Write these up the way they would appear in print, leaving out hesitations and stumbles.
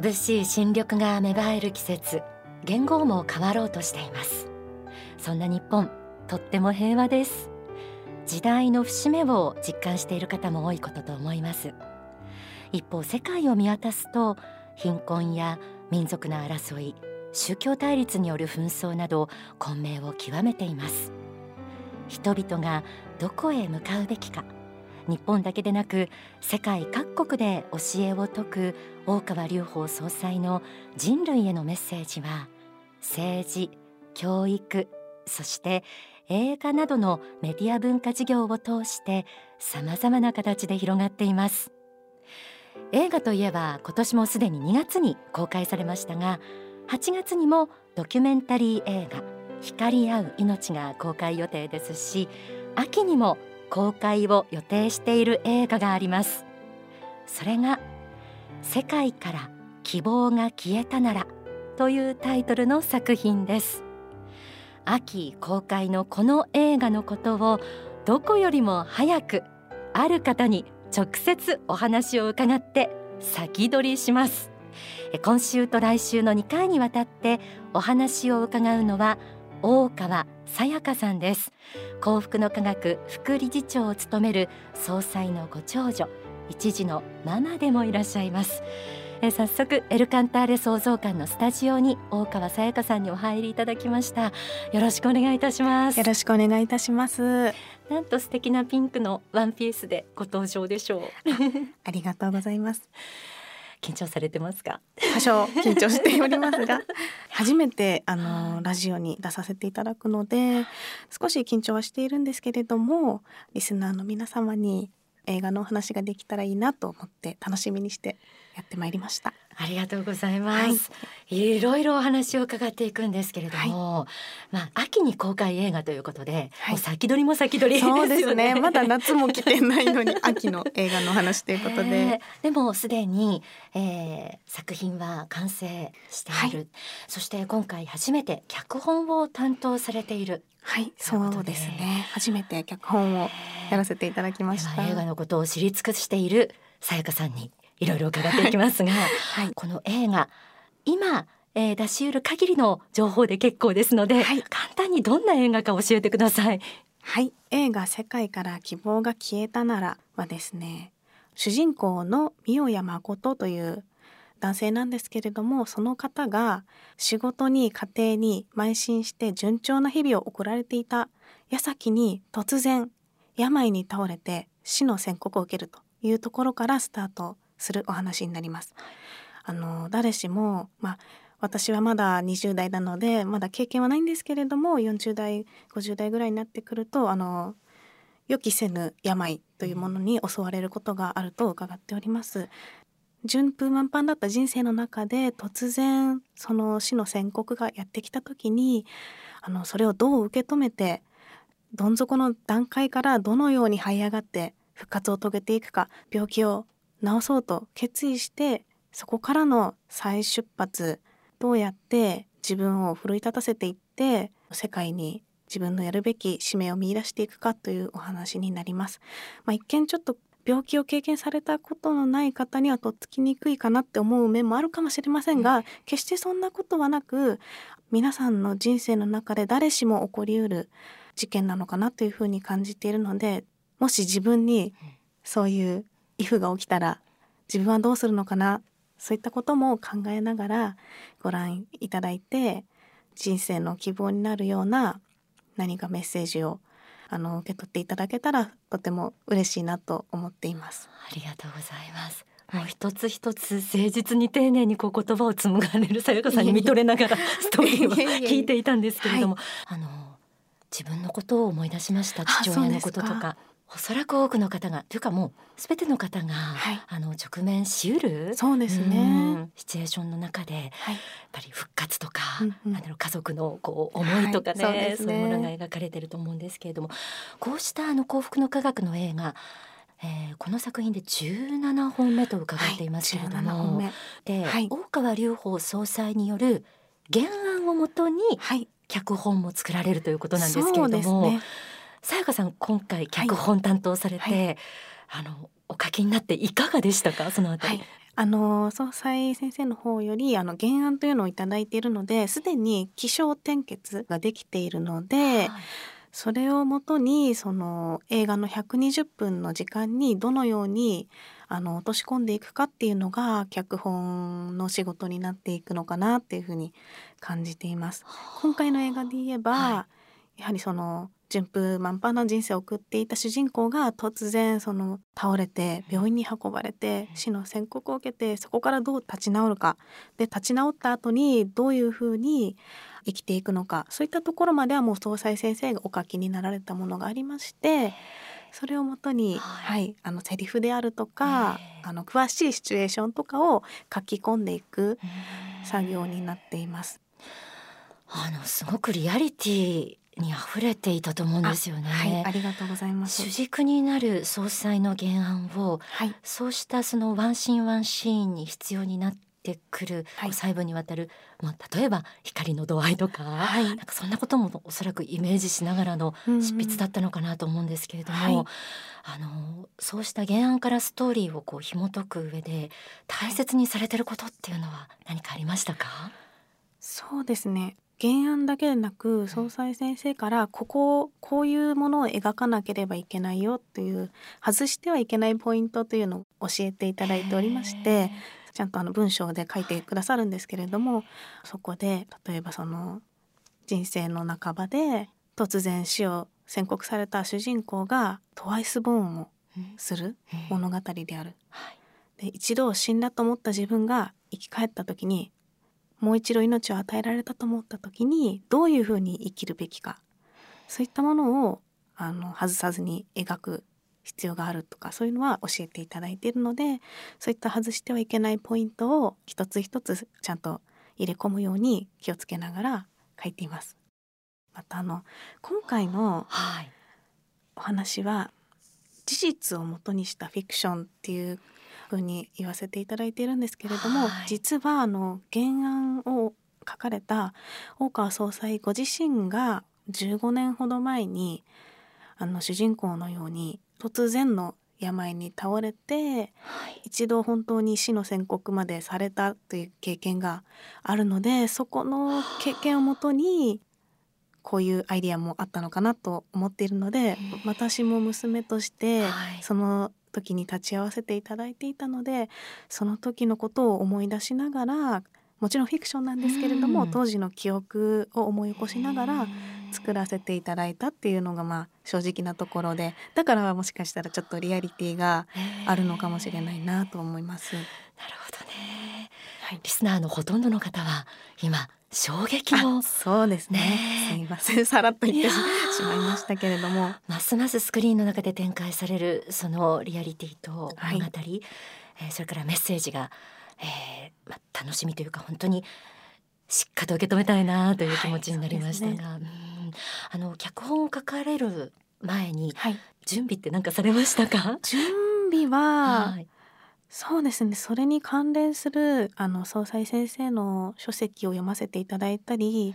眩しい新緑が芽生える季節、元号も変わろうとしています。そんな日本、とっても平和です。時代の節目を実感している方も多いことと思います。一方、世界を見渡すと貧困や民族の争い、宗教対立による紛争など混迷を極めています。人々がどこへ向かうべきか、日本だけでなく世界各国で教えを説く大川隆法総裁の人類へのメッセージは、政治、教育、そして映画などのメディア文化事業を通して様々な形で広がっています。映画といえば今年もすでに2月に公開されましたが、8月にもドキュメンタリー映画光り合う命が公開予定ですし、秋にも公開を予定している映画があります。それが世界から希望が消えたならというタイトルの作品です。秋公開のこの映画のことをどこよりも早くある方に直接お話を伺って先取りします。今週と来週の2回にわたってお話を伺うのは大川さやかさんです。幸福の科学副理事長を務める総裁のご長女、一児のママでもいらっしゃいます。早速エルカンターレ創造館のスタジオに大川さやかさんにお入りいただきました。よろしくお願いいたします。よろしくお願いいたします。なんと素敵なピンクのワンピースでご登場でしょう。 ありがとうございます。緊張されてますか？多少緊張しておりますが初めてラジオに出させていただくので少し緊張はしているんですけれども、リスナーの皆様に映画のお話ができたらいいなと思って楽しみにしてやってまいりました。ありがとうございます、はい、いろいろお話を伺っていくんですけれども、はい、秋に公開映画ということで、はい、もう先取りも先取りですよね。そうですね、まだ夏も来てないのに秋の映画の話ということで、でもすでに、作品は完成している、はい、そして今回初めて脚本を担当されている。はい、そうですね、初めて脚本をやらせていただきました。映画のことを知り尽くしているさやかさんにいろいろ伺っていきますが、はい、この映画今、出し得る限りの情報で結構ですので、はい、簡単にどんな映画か教えてください。はい、映画世界から希望が消えたならはですね、主人公の三尾谷誠という男性なんですけれども、その方が仕事に家庭に邁進して順調な日々を送られていた矢先に突然病に倒れて死の宣告を受けるというところからスタートするお話になります。誰しも、私はまだ20代なのでまだ経験はないんですけれども、40代50代ぐらいになってくると予期せぬ病というものに襲われることがあると伺っております。順風満帆だった人生の中で突然その死の宣告がやってきた時にそれをどう受け止めて、どん底の段階からどのように這い上がって復活を遂げていくか、病気を治そうと決意してそこからの再出発、どうやって自分を奮い立たせていって世界に自分のやるべき使命を見出していくかというお話になります。一見ちょっと病気を経験されたことのない方にはとっつきにくいかなって思う面もあるかもしれませんが、決してそんなことはなく、皆さんの人生の中で誰しも起こりうる事件なのかなというふうに感じているので、もし自分にそういうイフが起きたら自分はどうするのかな、そういったことも考えながらご覧いただいて、人生の希望になるような何かメッセージを受け取っていただけたらとても嬉しいなと思っています。ありがとうございます。もう一つ一つ誠実に丁寧に言葉を紡がれるさやかさんに見とれながらストーリーを聞いていたんですけれども、はい、自分のことを思い出しました。父親のこととか、おそらく多くの方がというかもうすべての方が、はい、直面しうる、そうですね、シチュエーションの中で、はい、やっぱり復活とか、家族のこう思いとかね、はい、そういうものが描かれていると思うんですけれども、こうした幸福の科学の映画、この作品で17本目と伺っていますけれども、はい、で、はい、大川隆法総裁による原案をもとに脚本も作られるということなんですけれども、はい、さやかさん今回脚本担当されて、お書きになっていかがでしたか？そのあたり、はい、総裁先生の方より原案というのをいただいているので、すでに起承転結ができているので、はい、それをもとにその映画の120分の時間にどのように落とし込んでいくかっていうのが脚本の仕事になっていくのかなっていうふうに感じています。今回の映画で言えば、はい、やはりその順風満帆な人生を送っていた主人公が突然その倒れて病院に運ばれて死の宣告を受けて、そこからどう立ち直るかで、立ち直った後にどういうふうに生きていくのか、そういったところまではもう総裁先生がお書きになられたものがありまして、それをもとに、はいはい、セリフであるとか詳しいシチュエーションとかを書き込んでいく作業になっています。すごくリアリティに溢れていたと思うんですよね。はい、ありがとうございます。主軸になる総裁の原案を、はい、そうしたそのワンシーンワンシーンに必要になってくる、はい、細部にわたる、例えば光の度合いとか、はい、なんかそんなこともおそらくイメージしながらの執筆だったのかなと思うんですけれども、はい、そうした原案からストーリーをこう紐解く上で大切にされてることっていうのは何かありましたか？そうですね、原案だけでなく総裁先生からこういうものを描かなければいけないよという外してはいけないポイントというのを教えていただいておりまして、ちゃんと文章で書いてくださるんですけれども、そこで例えばその人生の半ばで突然死を宣告された主人公がトワイスボーンをする物語である、で一度死んだと思った自分が生き返った時に、もう一度命を与えられたと思った時にどういうふうに生きるべきか、そういったものを外さずに描く必要があるとか、そういうのは教えていただいているので、そういった外してはいけないポイントを一つ一つちゃんと入れ込むように気をつけながら書いています。また今回のお話は事実をもとにしたフィクションっていうふうに言わせていただいているんですけれども、はい、実は原案を書かれた大川総裁ご自身が15年ほど前に主人公のように突然の病に倒れて、はい、一度本当に死の宣告までされたという経験があるので、そこの経験をもとにこういうアイディアもあったのかなと思っているので、私も娘として、はい、その時に立ち会わせていただいていたので、その時のことを思い出しながら、もちろんフィクションなんですけれども、当時の記憶を思い起こしながら作らせていただいたっていうのが正直なところで、だからもしかしたらちょっとリアリティがあるのかもしれないなと思います。なるほどね、はい、リスナーのほとんどの方は今衝撃を、そうです ね、すいません、さらっと言ってしまいましたけれども、ますますスクリーンの中で展開されるそのリアリティと物語、はい、それからメッセージが、楽しみというか本当にしっかりと受け止めたいなという気持ちになりましたが、はい、脚本を書かれる前に準備って何かされましたか？はい、準備は、はい、そうですね、それに関連する総裁先生の書籍を読ませていただいたり、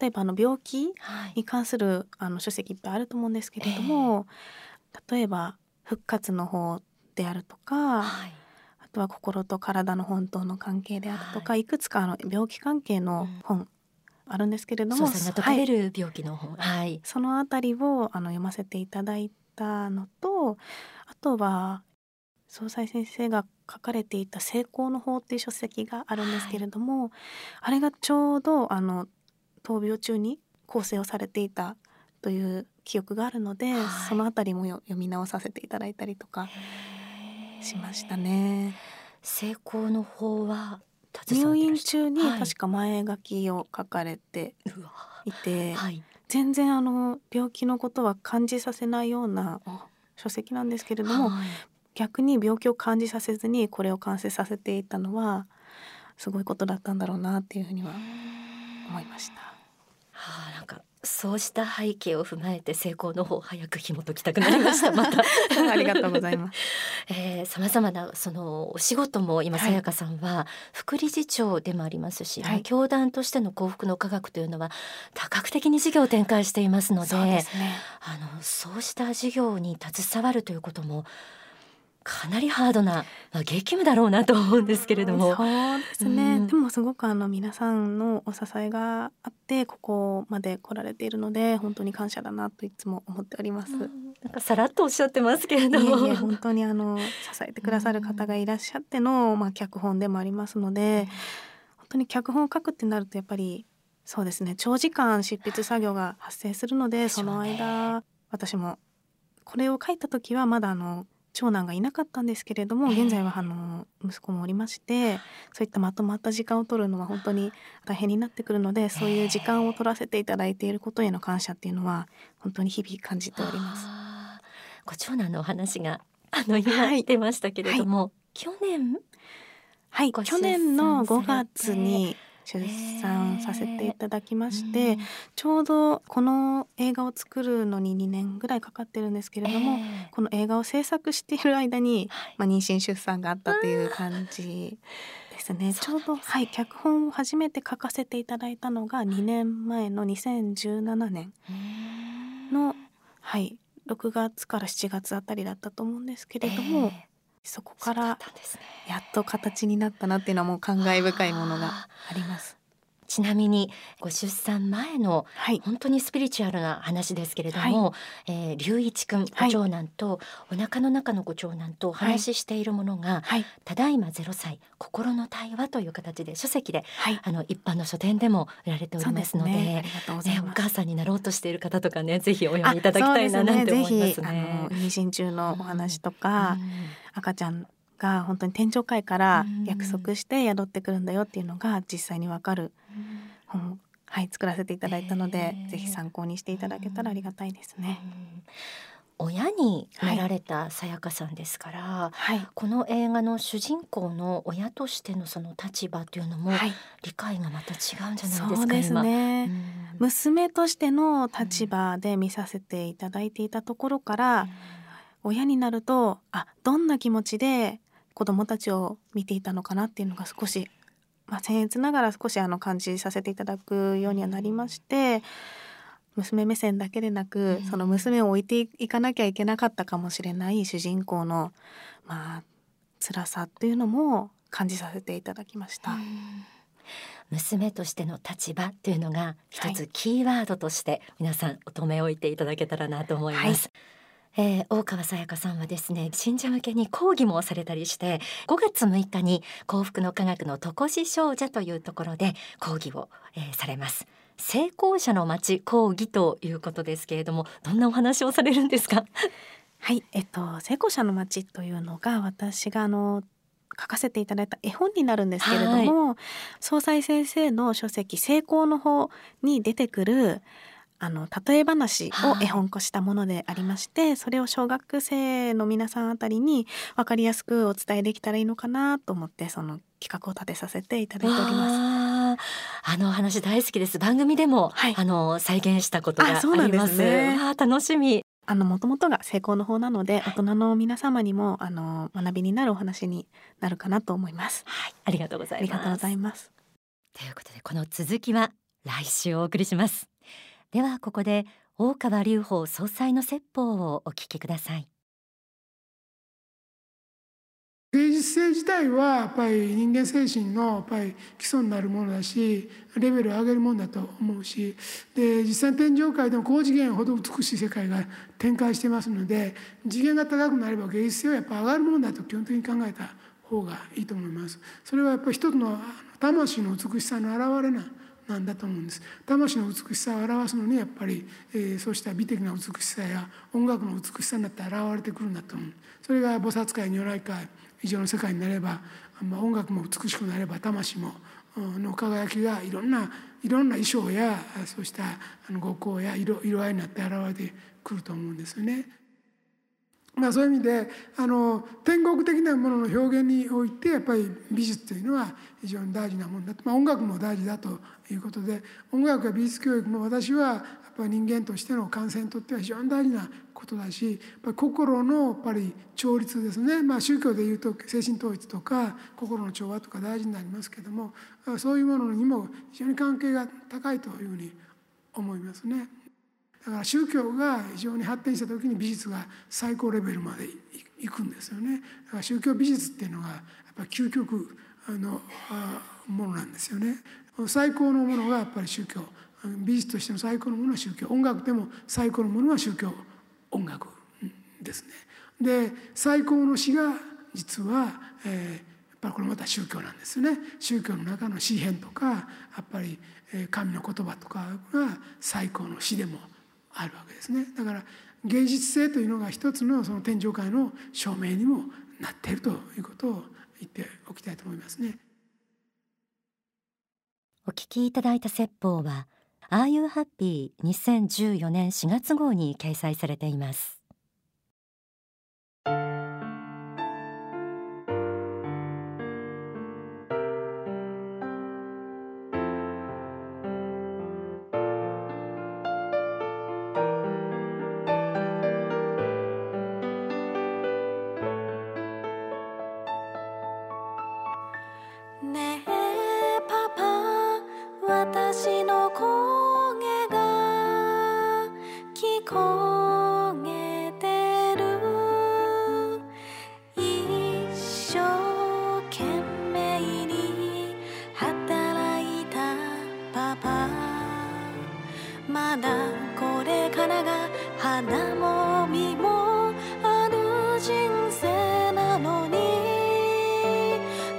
例えば病気に関する書籍いっぱいあると思うんですけれども、例えば復活の方であるとか、はい、あとは心と体の本当の関係であるとか、はい、いくつか病気関係の本あるんですけれども、そうですね、解ける病気の本、はい、そのあたりを読ませていただいたのと、あとは総裁先生が書かれていた成功の法っていう書籍があるんですけれども、はい、あれがちょうど闘病中に構成をされていたという記憶があるので、はい、そのあたりも読み直させていただいたりとかしましたね。成功の法は入院中に確か前書きを書かれていて、はい、全然病気のことは感じさせないような書籍なんですけれども、はい、逆に病気を感じさせずにこれを完成させていたのはすごいことだったんだろうなっていうふうには思いました。なんかそうした背景を踏まえて成功の方早く紐解きたくなりましたまたありがとうございます。様々なそのお仕事も今、さやかさんは副理事長でもありますし、はい、教団としての幸福の科学というのは多角的に事業を展開していますので、そうですね、そうした事業に携わるということもかなりハードな、まあ、激務だろうなと思うんですけれども、そうですね、でもすごく皆さんのお支えがあってここまで来られているので本当に感謝だなといつも思っております、なんかさらっとおっしゃってますけれども、いえいえ本当に支えてくださる方がいらっしゃっての、まあ、脚本でもありますので、本当に脚本を書くってなるとやっぱりそうですね、長時間執筆作業が発生するので、その間私もこれを書いた時はまだ長男がいなかったんですけれども、現在は息子もおりまして、そういったまとまった時間を取るのは本当に大変になってくるので、そういう時間を取らせていただいていることへの感謝っていうのは本当に日々感じております。ご長男のお話が今出ましたけれども、はいはい、去年の5月に出産させていただきまして、ちょうどこの映画を作るのに2年ぐらいかかってるんですけれども、この映画を制作している間に、妊娠出産があったという感じですね。ちょうど、脚本を初めて書かせていただいたのが2年前の2017年の、6月から7月あたりだったと思うんですけれども、そこからやっと形になったなっていうのはもう感慨深いものがあります。ちなみにご出産前の本当にスピリチュアルな話ですけれども、隆一くんご長男とお腹の中のご長男とお話ししているものが、ただいま0歳心の対話という形で書籍で、一般の書店でも売られておりますので、お母さんになろうとしている方とかね、ぜひお読みいただきたいななんて思いますね。妊娠中のお話とか、赤ちゃんが本当に天上界から約束して宿ってくるんだよっていうのが実際に分かる本を、作らせていただいたので、ぜひ参考にしていただけたらありがたいですね。親になられたさやかさんですから、この映画の主人公の親としてのその立場というのも理解がまた違うんじゃないですか、そうですね、娘としての立場で見させていただいていたところから、親になるとどんな気持ちで子どもたちを見ていたのかなっていうのが少し、僭越ながら少し感じさせていただくようにはなりまして、娘目線だけでなくその娘を置いていかなきゃいけなかったかもしれない主人公の、辛さっていうのも感じさせていただきました。娘としての立場というのが一つキーワードとして皆さんお留め置いていただけたらなと思います。大川さやかさんはですね、信者向けに講義もされたりして、5月6日に幸福の科学のとこし少女というところで講義を、されます。成功者の街講義ということですけれども、どんなお話をされるんですか？成功者の街というのが私が書かせていただいた絵本になるんですけれども、総裁先生の書籍成功の方に出てくる例え話を絵本化したものでありまして、それを小学生の皆さんあたりに分かりやすくお伝えできたらいいのかなと思って、その企画を立てさせていただいております。話大好きです。番組でも、再現したことがあります。そうなんですね。楽しみ。もともとが成功の方なので、大人の皆様にも学びになるお話になるかなと思います。ありがとうございます。ありがとうございます。ということで、この続きは来週お送りします。ではここで大川隆法総裁の説法をお聞きください。芸術性自体はやっぱり人間精神のやっぱり基礎になるものだし、レベルを上げるものだと思うし、で実際天上界でも高次元ほど美しい世界が展開してますので、次元が高くなれば芸術性はやっぱ上がるものだと基本的に考えた方がいいと思います。それはやっぱり一つの魂の美しさの表れなんだと思うんです。魂の美しさを表すのにやっぱり、そうした美的な美しさや音楽の美しさになって現れてくるんだと思う。それが菩薩界如来界以上の世界になれば、音楽も美しくなれば、魂もの輝きがいろんな衣装やそうした五光や 色合いになって現れてくると思うんですよね。そういう意味で天国的なものの表現においてやっぱり美術というのは非常に大事なものだと、音楽も大事だということで、音楽や美術教育も私はやっぱり人間としての感性にとっては非常に大事なことだし、やっぱり心のやっぱり調律ですね、宗教でいうと精神統一とか心の調和とか大事になりますけども、そういうものにも非常に関係が高いというふうに思いますね。だから宗教が非常に発展した時に美術が最高レベルまでいくんですよね。だから宗教美術っていうのがやっぱり究極のものなんですよね。最高のものがやっぱり宗教、美術としての最高のものは宗教、音楽でも最高のものは宗教音楽ですね。で最高の詩が実は、やっぱりこれまた宗教なんですね。宗教の中の詩編とかやっぱり神の言葉とかが最高の詩でもあるわけですね。だから芸術性というのが一つのその天上界の証明にもなっているということを言っておきたいと思いますね。お聞きいただいた説法は Are You Happy 2014年4月号に掲載されています。私の声が聞こえてる。一生懸命に働いたパパ、まだこれからが花も実もある人生なのに、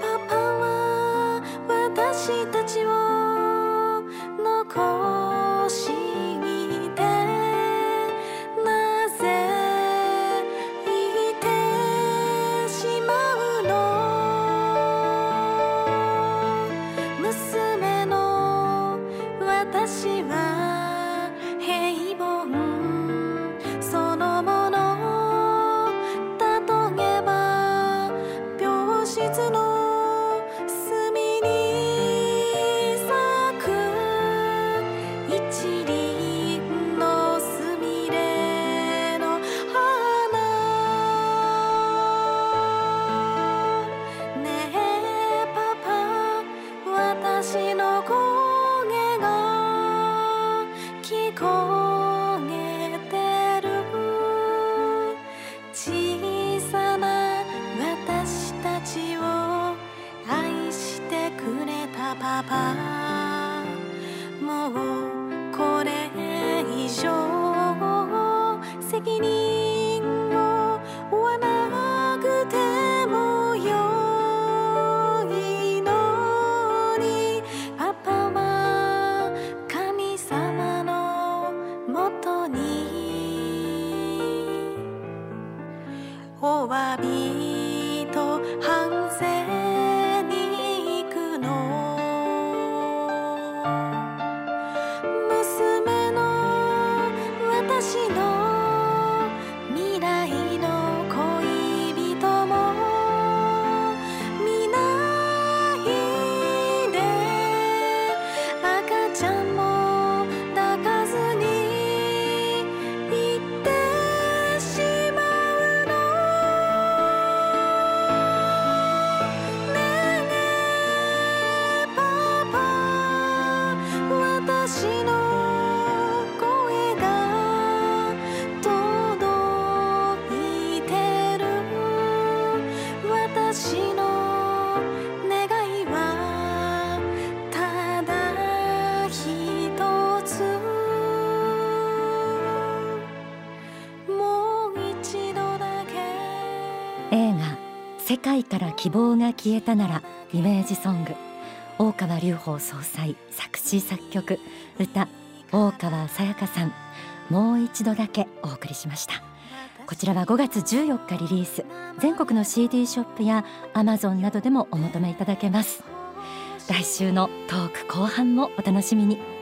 パパは私たちをこうしてなぜ言ってしまうの。娘の私は平凡そのもの、例えば病室のパパ、もうこれ以上責任を負わなくてもよいのに、パパは神様のもとにお詫びと反省世界から希望が消えたならイメージソング、大川隆法総裁作詞作曲、歌大川さやかさん、もう一度だけお送りしました。こちらは5月14日リリース、全国の CD ショップや Amazon などでもお求めいただけます。来週のトーク後半もお楽しみに。